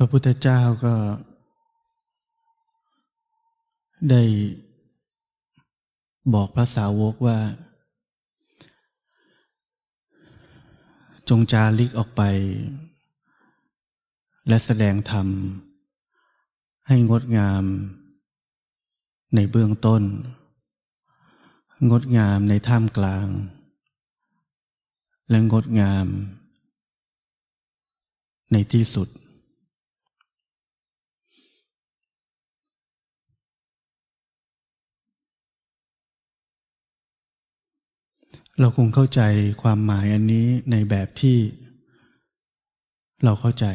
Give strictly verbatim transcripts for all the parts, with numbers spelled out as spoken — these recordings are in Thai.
พระพุทธเจ้าก็ได้บอกพระสาวกว่าจงจาริกออกไปและแสดงธรรมให้งดงามในเบื้องต้นงดงามในท่ามกลางและงดงามในที่สุดเราคงเข้าใจความหมายอันนี้ในแบบที่เราเข้าใจ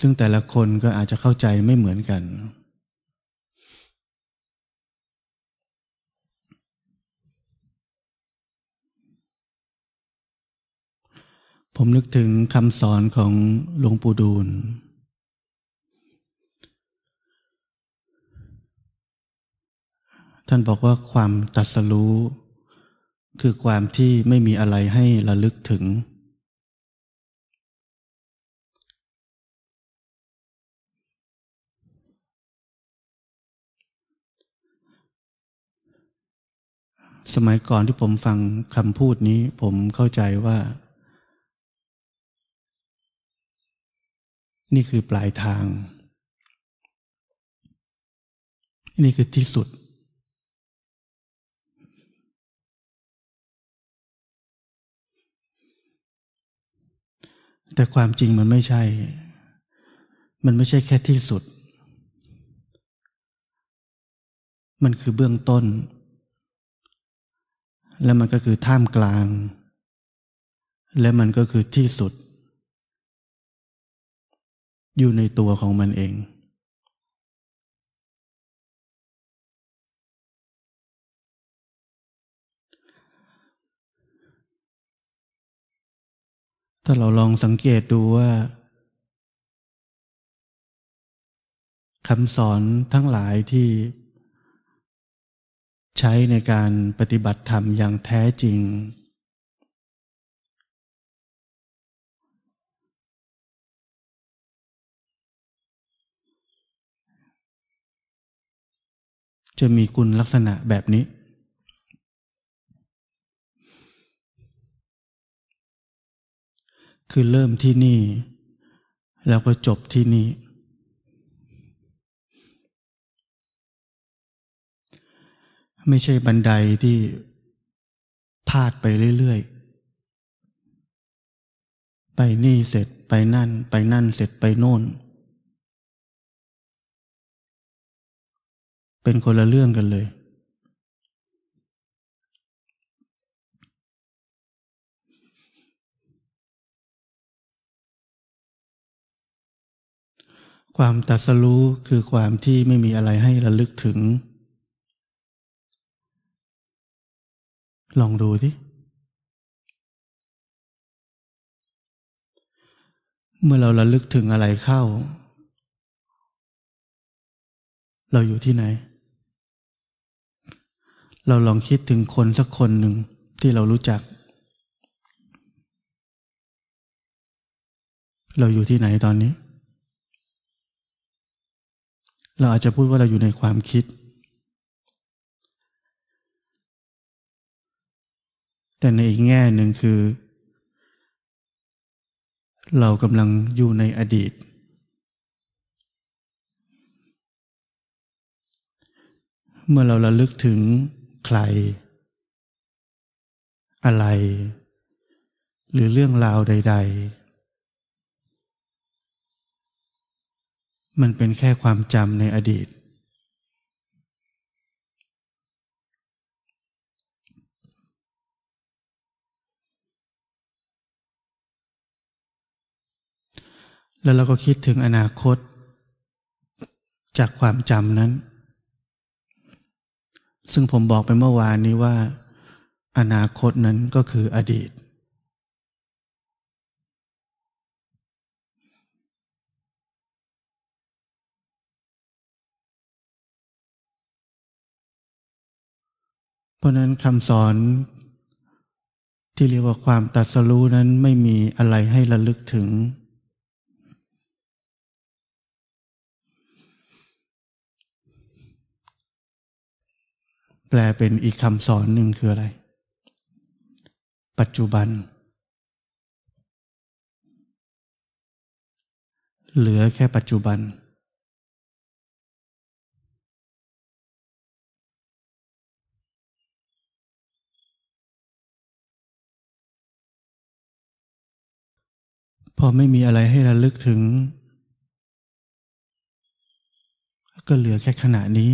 ซึ่งแต่ละคนก็อาจจะเข้าใจไม่เหมือนกันผมนึกถึงคำสอนของหลวงปู่ดูลย์ท่านบอกว่าความตรัสรู้คือความที่ไม่มีอะไรให้ระลึกถึงสมัยก่อนที่ผมฟังคำพูดนี้ผมเข้าใจว่านี่คือปลายทางนี่คือที่สุดแต่ความจริงมันไม่ใช่มันไม่ใช่แค่ที่สุดมันคือเบื้องต้นและมันก็คือท่ามกลางและมันก็คือที่สุดอยู่ในตัวของมันเองถ้าเราลองสังเกตดูว่าคำสอนทั้งหลายที่ใช้ในการปฏิบัติธรรมอย่างแท้จริงจะมีคุณลักษณะแบบนี้คือเริ่มที่นี่แล้วก็จบที่นี่ไม่ใช่บันไดที่พาดไปเรื่อยๆไปนี่เสร็จไปนั่นไปนั่นเสร็จไปโน่นเป็นคนละเรื่องกันเลยความตรัสรู้คือความที่ไม่มีอะไรให้ระลึกถึงลองดูสิเมื่อเราระลึกถึงอะไรเข้าเราอยู่ที่ไหนเราลองคิดถึงคนสักคนหนึ่งที่เรารู้จักเราอยู่ที่ไหนตอนนี้เราอาจจะพูดว่าเราอยู่ในความคิดแต่ในอีกแง่หนึ่งคือเรากำลังอยู่ในอดีตเมื่อเราระลึกถึงใครอะไรหรือเรื่องราวใดๆมันเป็นแค่ความจำในอดีตแล้วเราก็คิดถึงอนาคตจากความจำนั้นซึ่งผมบอกไปเมื่อวานนี้ว่าอนาคตนั้นก็คืออดีตเพราะนั้นคำสอน ที่เรียกว่าความตรัสรู้นั้นไม่มีอะไรให้ระลึกถึงแปลเป็นอีกคำสอนหนึ่งคืออะไรปัจจุบันเหลือแค่ปัจจุบันพอไม่มีอะไรให้ระลึกถึงก็เหลือแค่ขณะนี้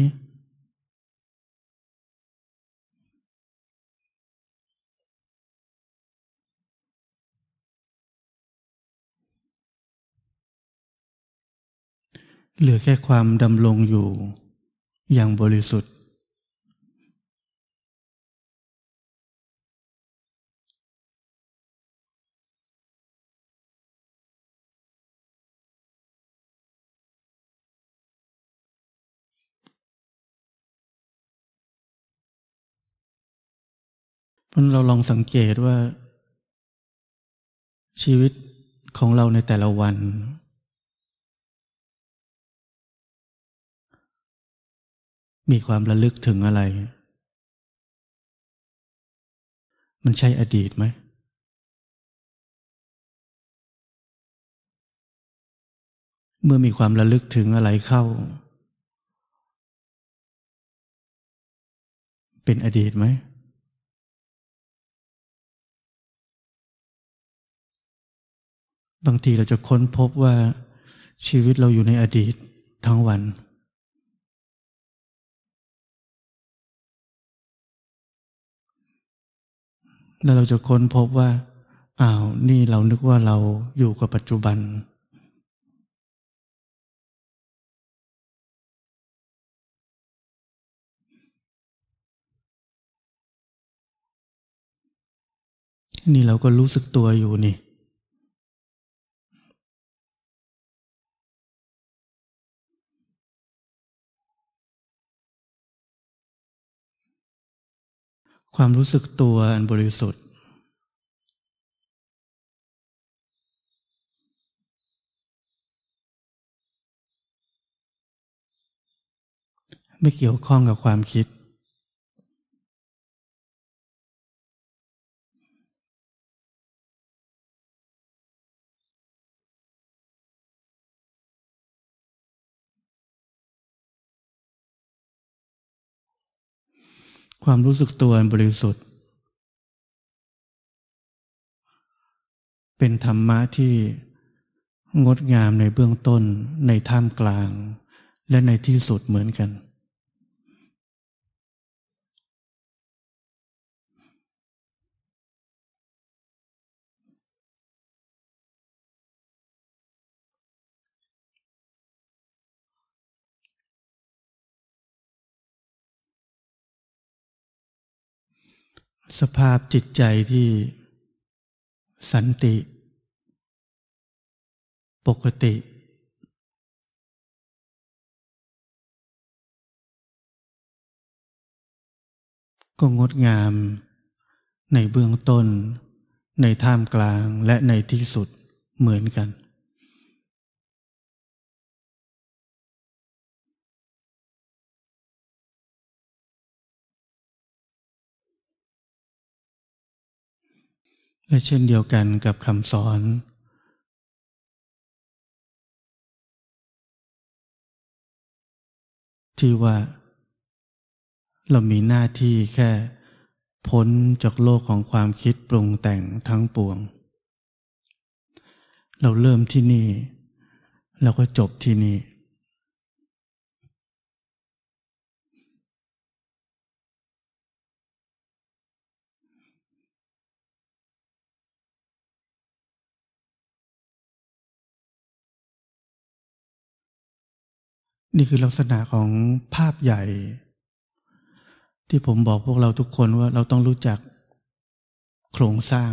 เหลือแค่ความดำรงอยู่อย่างบริสุทธิ์เราลองสังเกตว่าชีวิตของเราในแต่ละวันมีความระลึกถึงอะไรมันใช่อดีตไหมเมื่อมีความระลึกถึงอะไรเข้าเป็นอดีตไหมบางทีเราจะค้นพบว่าชีวิตเราอยู่ในอดีตทั้งวันแล้วเราจะค้นพบว่าอ้าวนี่เรานึกว่าเราอยู่กับปัจจุบันนี่เราก็รู้สึกตัวอยู่นี่ความรู้สึกตัวอันบริสุทธิ์ไม่เกี่ยวข้องกับความคิดความรู้สึกตัวบริสุทธิ์เป็นธรรมะที่งดงามในเบื้องต้นในท่ามกลางและในที่สุดเหมือนกันสภาพจิตใจที่สันติปกติก็งดงามในเบื้องต้นในท่ามกลางและในที่สุดเหมือนกันและเช่นเดียวกันกับคำสอนที่ว่าเรามีหน้าที่แค่พ้นจากโลกของความคิดปรุงแต่งทั้งปวงเราเริ่มที่นี่แล้วก็จบที่นี่นี่คือลักษณะของภาพใหญ่ที่ผมบอกพวกเราทุกคนว่าเราต้องรู้จักโครงสร้าง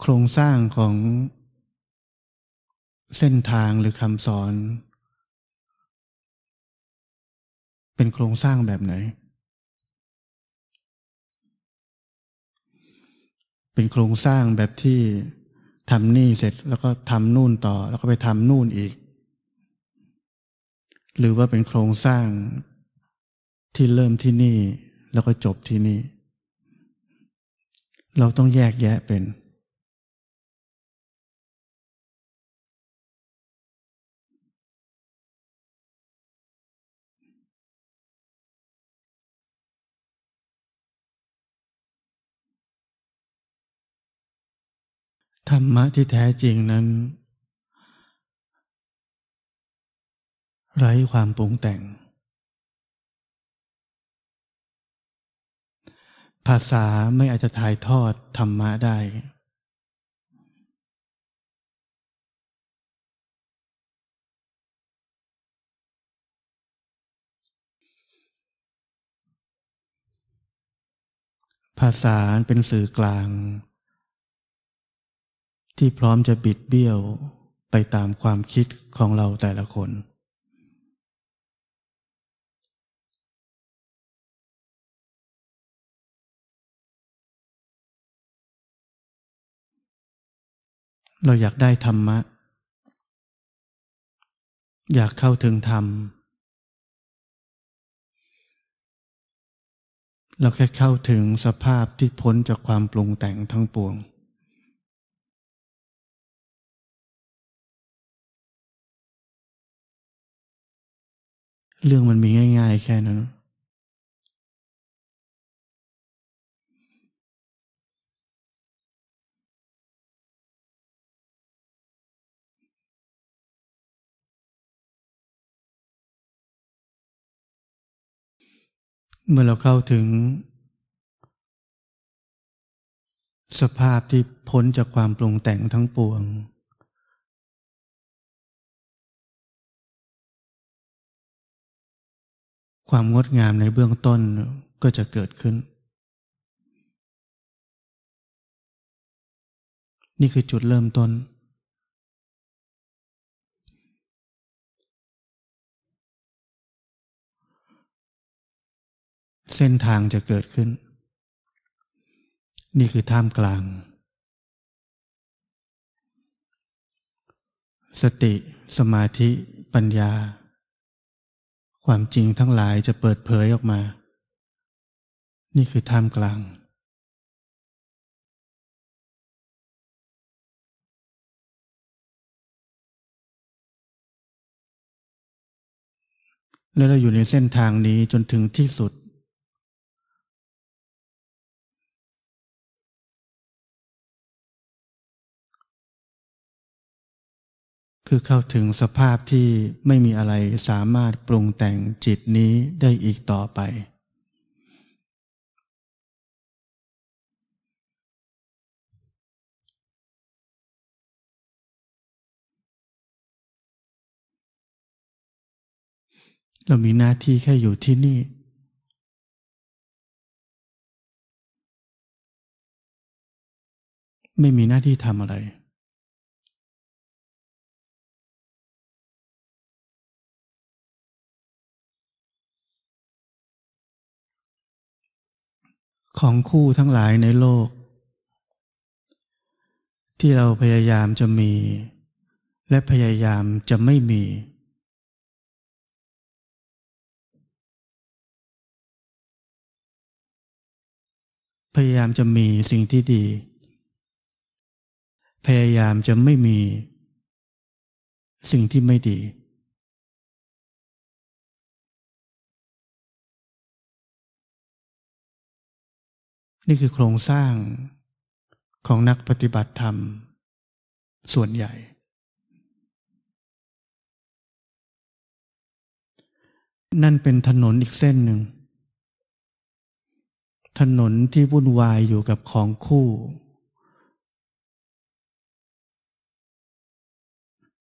โครงสร้างของเส้นทางหรือคำสอน เป็นโครงสร้างแบบไหนเป็นโครงสร้างแบบที่ทำนี่เสร็จแล้วก็ทำนู่นต่อแล้วก็ไปทำนู่นอีกหรือว่าเป็นโครงสร้างที่เริ่มที่นี่แล้วก็จบที่นี่เราต้องแยกแยะเป็นธรรมะที่แท้จริงนั้นไร้ความปรุงแต่งภาษาไม่อาจจะถ่ายทอดธรรมะได้ภาษาเป็นสื่อกลางที่พร้อมจะบิดเบี้ยวไปตามความคิดของเราแต่ละคนเราอยากได้ธรรมะอยากเข้าถึงธรรมเราแค่เข้าถึงสภาพที่พ้นจากความปรุงแต่งทั้งปวงเรื่องมันมีง่ายๆแค่นั้นเมื่อเราเข้าถึงสภาพที่พ้นจากความปรุงแต่งทั้งปวงความงดงามในเบื้องต้นก็จะเกิดขึ้นนี่คือจุดเริ่มต้นเส้นทางจะเกิดขึ้นนี่คือท่ามกลางสติสมาธิปัญญาความจริงทั้งหลายจะเปิดเผยออกมานี่คือท่ามกลางและเราอยู่ในเส้นทางนี้จนถึงที่สุดคือเข้าถึงสภาพที่ไม่มีอะไรสามารถปรุงแต่งจิตนี้ได้อีกต่อไปเรามีหน้าที่แค่อยู่ที่นี่ไม่มีหน้าที่ทำอะไรของคู่ทั้งหลายในโลกที่เราพยายามจะมีและพยายามจะไม่มีพยายามจะมีสิ่งที่ดีพยายามจะไม่มีสิ่งที่ไม่ดีนี่คือโครงสร้างของนักปฏิบัติธรรมส่วนใหญ่นั่นเป็นถนนอีกเส้นหนึ่งถนนที่วุ่นวายอยู่กับของคู่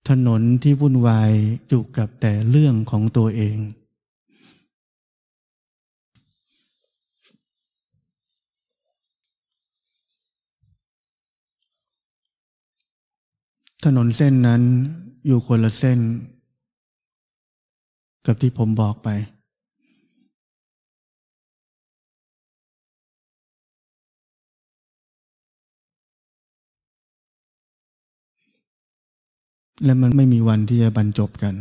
ถนนที่วุ่นวายอยู่กับแต่เรื่องของตัวเองถนนเส้นนั้นอยู่คนละเส้นกับที่ผมบอกไป และมันไม่มีวันที่จะบรรจบกัน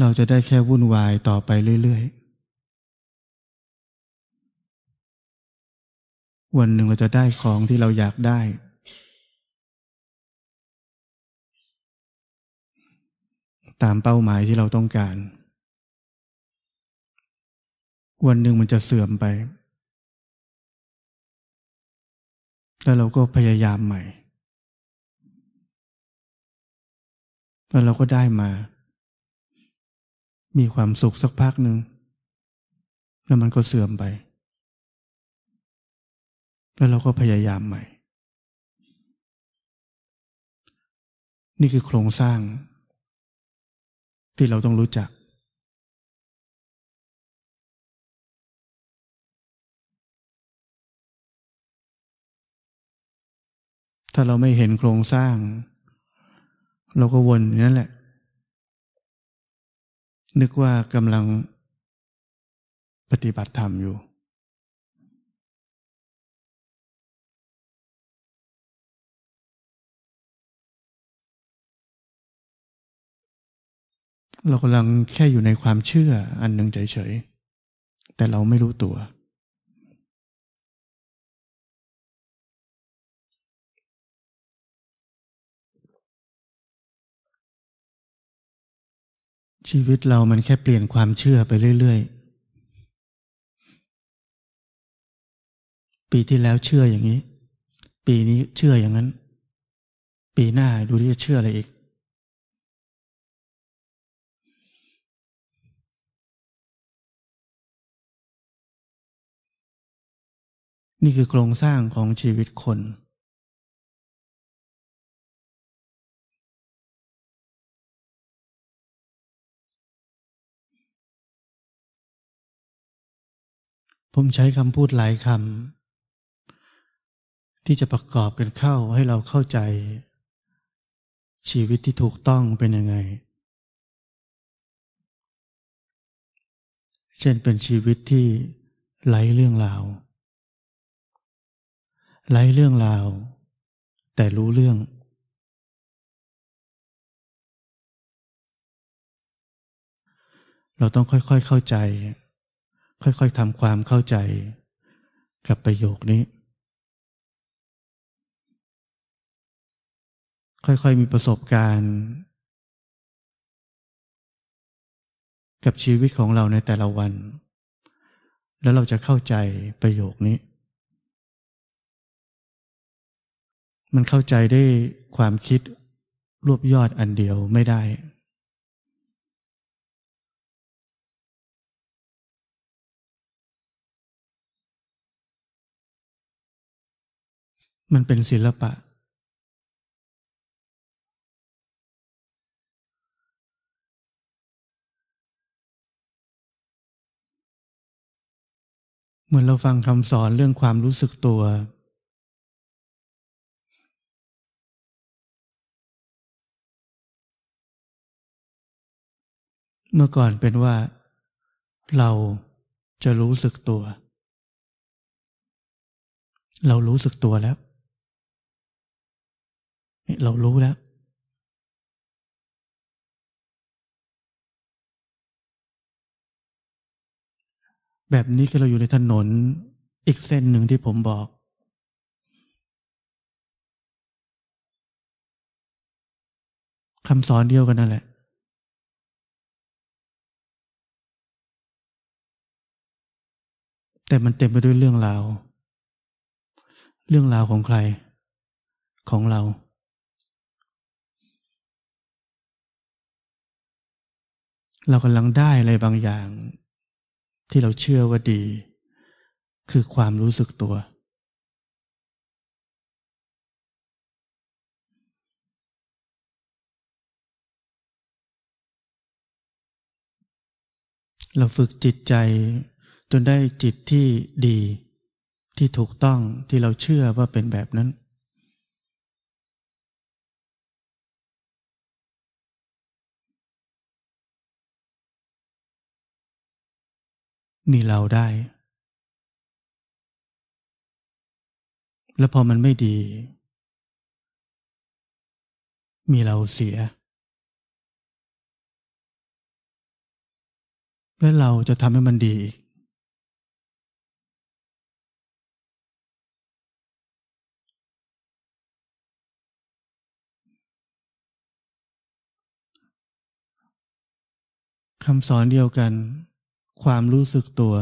เราจะได้แค่วุ่นวายต่อไปเรื่อยๆวันหนึ่งเราจะได้ของที่เราอยากได้ตามเป้าหมายที่เราต้องการวันหนึ่งมันจะเสื่อมไปแล้วเราก็พยายามใหม่แล้วเราก็ได้มามีความสุขสักพักหนึ่งแล้วมันก็เสื่อมไปแล้วเราก็พยายามใหม่นี่คือโครงสร้างที่เราต้องรู้จักถ้าเราไม่เห็นโครงสร้างเราก็วนอย่างนั้นแหละนึกว่ากำลังปฏิบัติธรรมอยู่เรากำลังแค่อยู่ในความเชื่ออันหนึ่งเฉยๆแต่เราไม่รู้ตัวชีวิตเรามันแค่เปลี่ยนความเชื่อไปเรื่อยๆปีที่แล้วเชื่ออย่างนี้ปีนี้เชื่ออย่างนั้นปีหน้าดูที่จะเชื่ออะไรอีกนี่คือโครงสร้างของชีวิตคนผมใช้คำพูดหลายคำที่จะประกอบกันเข้าให้เราเข้าใจชีวิตที่ถูกต้องเป็นยังไงเช่นเป็นชีวิตที่ไร้เรื่องราวไร้เรื่องราวแต่รู้เรื่องเราต้องค่อยๆเข้าใจค่อยๆทำความเข้าใจกับประโยคนี้ค่อยๆมีประสบการณ์กับชีวิตของเราในแต่ละวันแล้วเราจะเข้าใจประโยคนี้มันเข้าใจได้ความคิดรวบยอดอันเดียวไม่ได้มันเป็นศิลปะเหมือนเราฟังคำสอนเรื่องความรู้สึกตัวเมื่อก่อนเป็นว่าเราจะรู้สึกตัวเรารู้สึกตัวแล้วเรารู้แล้วแบบนี้คือเราอยู่ในถนนอีกเส้นหนึ่งที่ผมบอกคำสอนเดียวกันนั่นแหละแต่มันเต็มไปด้วยเรื่องราวเรื่องราวของใครของเราเรากำลังได้อะไรบางอย่างที่เราเชื่อว่าดีคือความรู้สึกตัวเราฝึกจิตใจจนได้จิตที่ดีที่ถูกต้องที่เราเชื่อว่าเป็นแบบนั้นมีเราได้ แล้วพอมันไม่ดีมีเราเสียและเราจะทำให้มันดีอีกคำสอนเดียวกันความรู้สึกตัว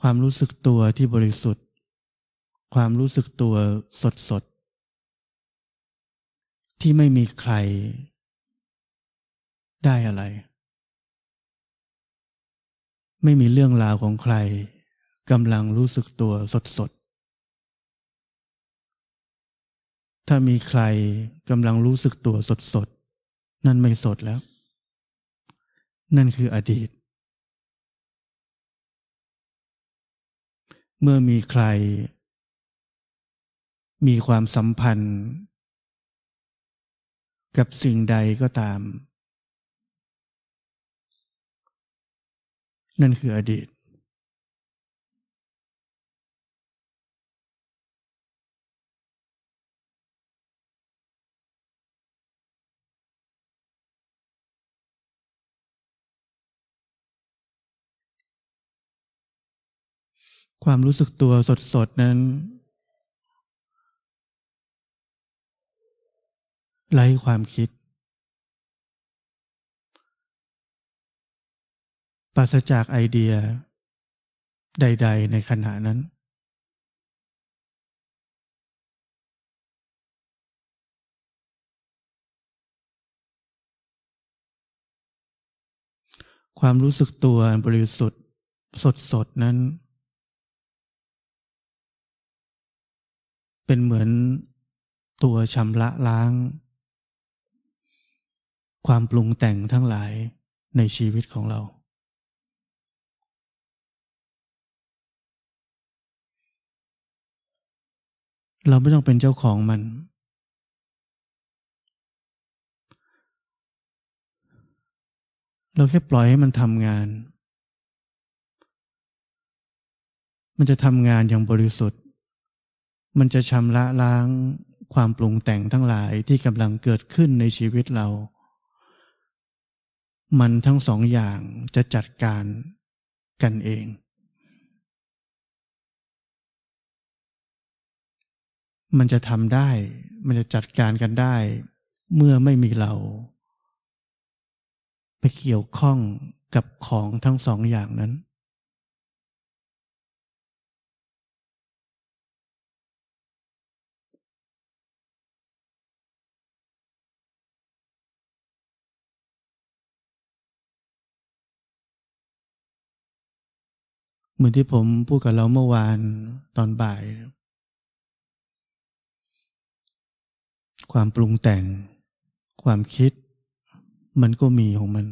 ความรู้สึกตัวที่บริสุทธิ์ความรู้สึกตัวสดสดที่ไม่มีใครได้อะไรไม่มีเรื่องราวของใครกำลังรู้สึกตัวสดสดถ้ามีใครกำลังรู้สึกตัวสดสดนั่นไม่สดแล้วนั่นคืออดีตเมื่อมีใครมีความสัมพันธ์กับสิ่งใดก็ตามนั่นคืออดีตความรู้สึกตัวสดๆนั้นไร้ความคิดปราศจากไอเดียใดๆในขณะนั้นความรู้สึกตัวบริสุทธิ์สดๆนั้นเป็นเหมือนตัวชำระล้างความปรุงแต่งทั้งหลายในชีวิตของเราเราไม่ต้องเป็นเจ้าของมันเราแค่ปล่อยให้มันทำงานมันจะทำงานอย่างบริสุทธิ์มันจะชำระล้างความปรุงแต่งทั้งหลายที่กำลังเกิดขึ้นในชีวิตเรามันทั้งสองอย่างจะจัดการกันเองมันจะทำได้มันจะจัดการกันได้เมื่อไม่มีเราไปเกี่ยวข้องกับของทั้งสองอย่างนั้นเหมือนที่ผมพูดกับเราเมื่อวานตอนบ่ายความปรุงแต่งความคิดมันก็มีของมัน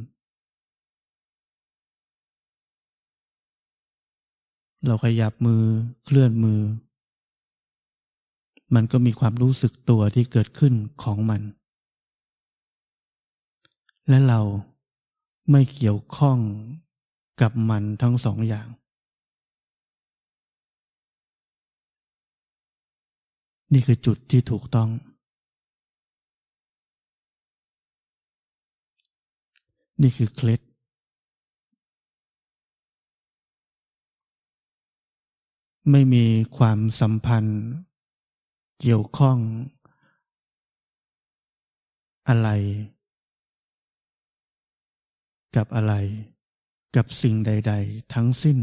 เราขยับมือเคลื่อนมือมันก็มีความรู้สึกตัวที่เกิดขึ้นของมันและเราไม่เกี่ยวข้องกับมันทั้งสองอย่างนี่คือจุดที่ถูกต้องนี่คือเคล็ดไม่มีความสัมพันธ์เกี่ยวข้องอะไรกับอะไรกับสิ่งใดๆทั้งสิ้น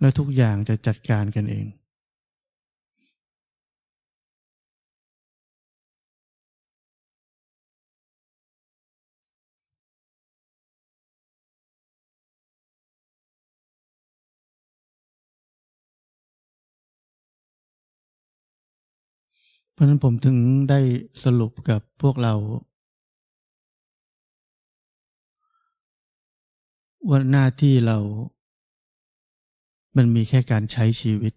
และทุกอย่างจะจัดการกันเองเพราะนั้นผมถึงได้สรุปกับพวกเราว่าหน้าที่เรามันมีแค่การใช้ชีวิต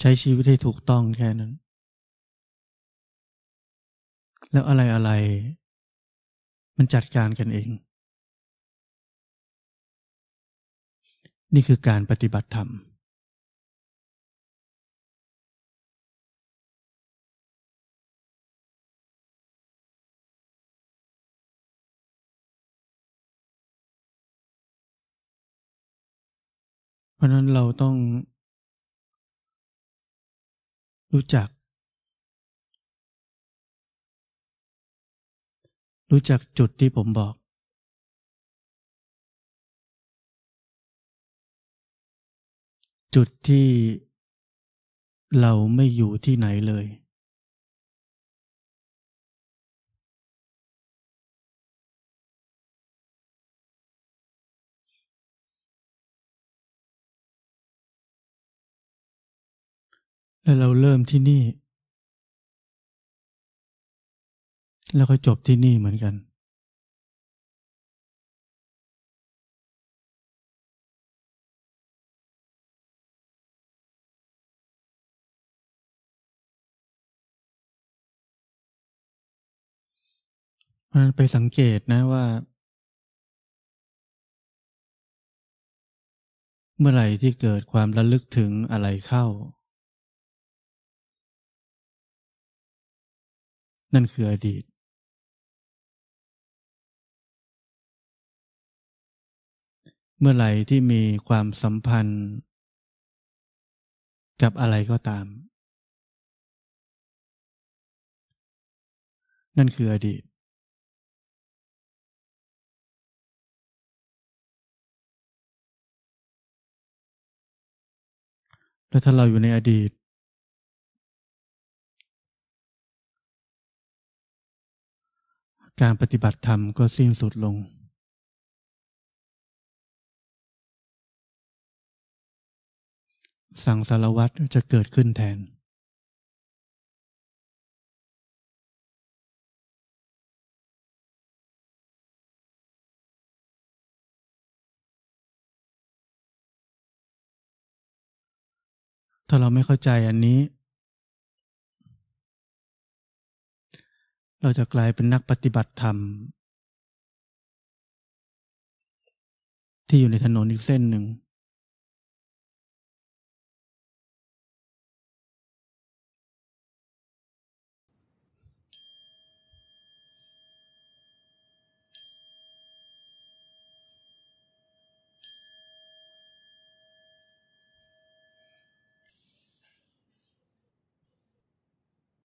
ใช้ชีวิตให้ถูกต้องแค่นั้น แล้วอะไรอะไรมันจัดการกันเองนี่คือการปฏิบัติธรรมเพราะนั้นเราต้องรู้จักรู้จักจุดที่ผมบอกจุดที่เราไม่อยู่ที่ไหนเลยแล้วเราเริ่มที่นี่แล้วก็จบที่นี่เหมือนกันมันไปสังเกตนะว่าเมื่อไหร่ที่เกิดความระลึกถึงอะไรเข้านั่นคืออดีตเมื่อไหร่ที่มีความสัมพันธ์กับอะไรก็ตามนั่นคืออดีตแล้วถ้าเราอยู่ในอดีตการปฏิบัติธรรมก็สิ้นสุดลงสังสารวัฏจะเกิดขึ้นแทนถ้าเราไม่เข้าใจอันนี้เราจะกลายเป็นนักปฏิบัติธรรมที่อยู่ในถนนอีกเส้นหนึ่ง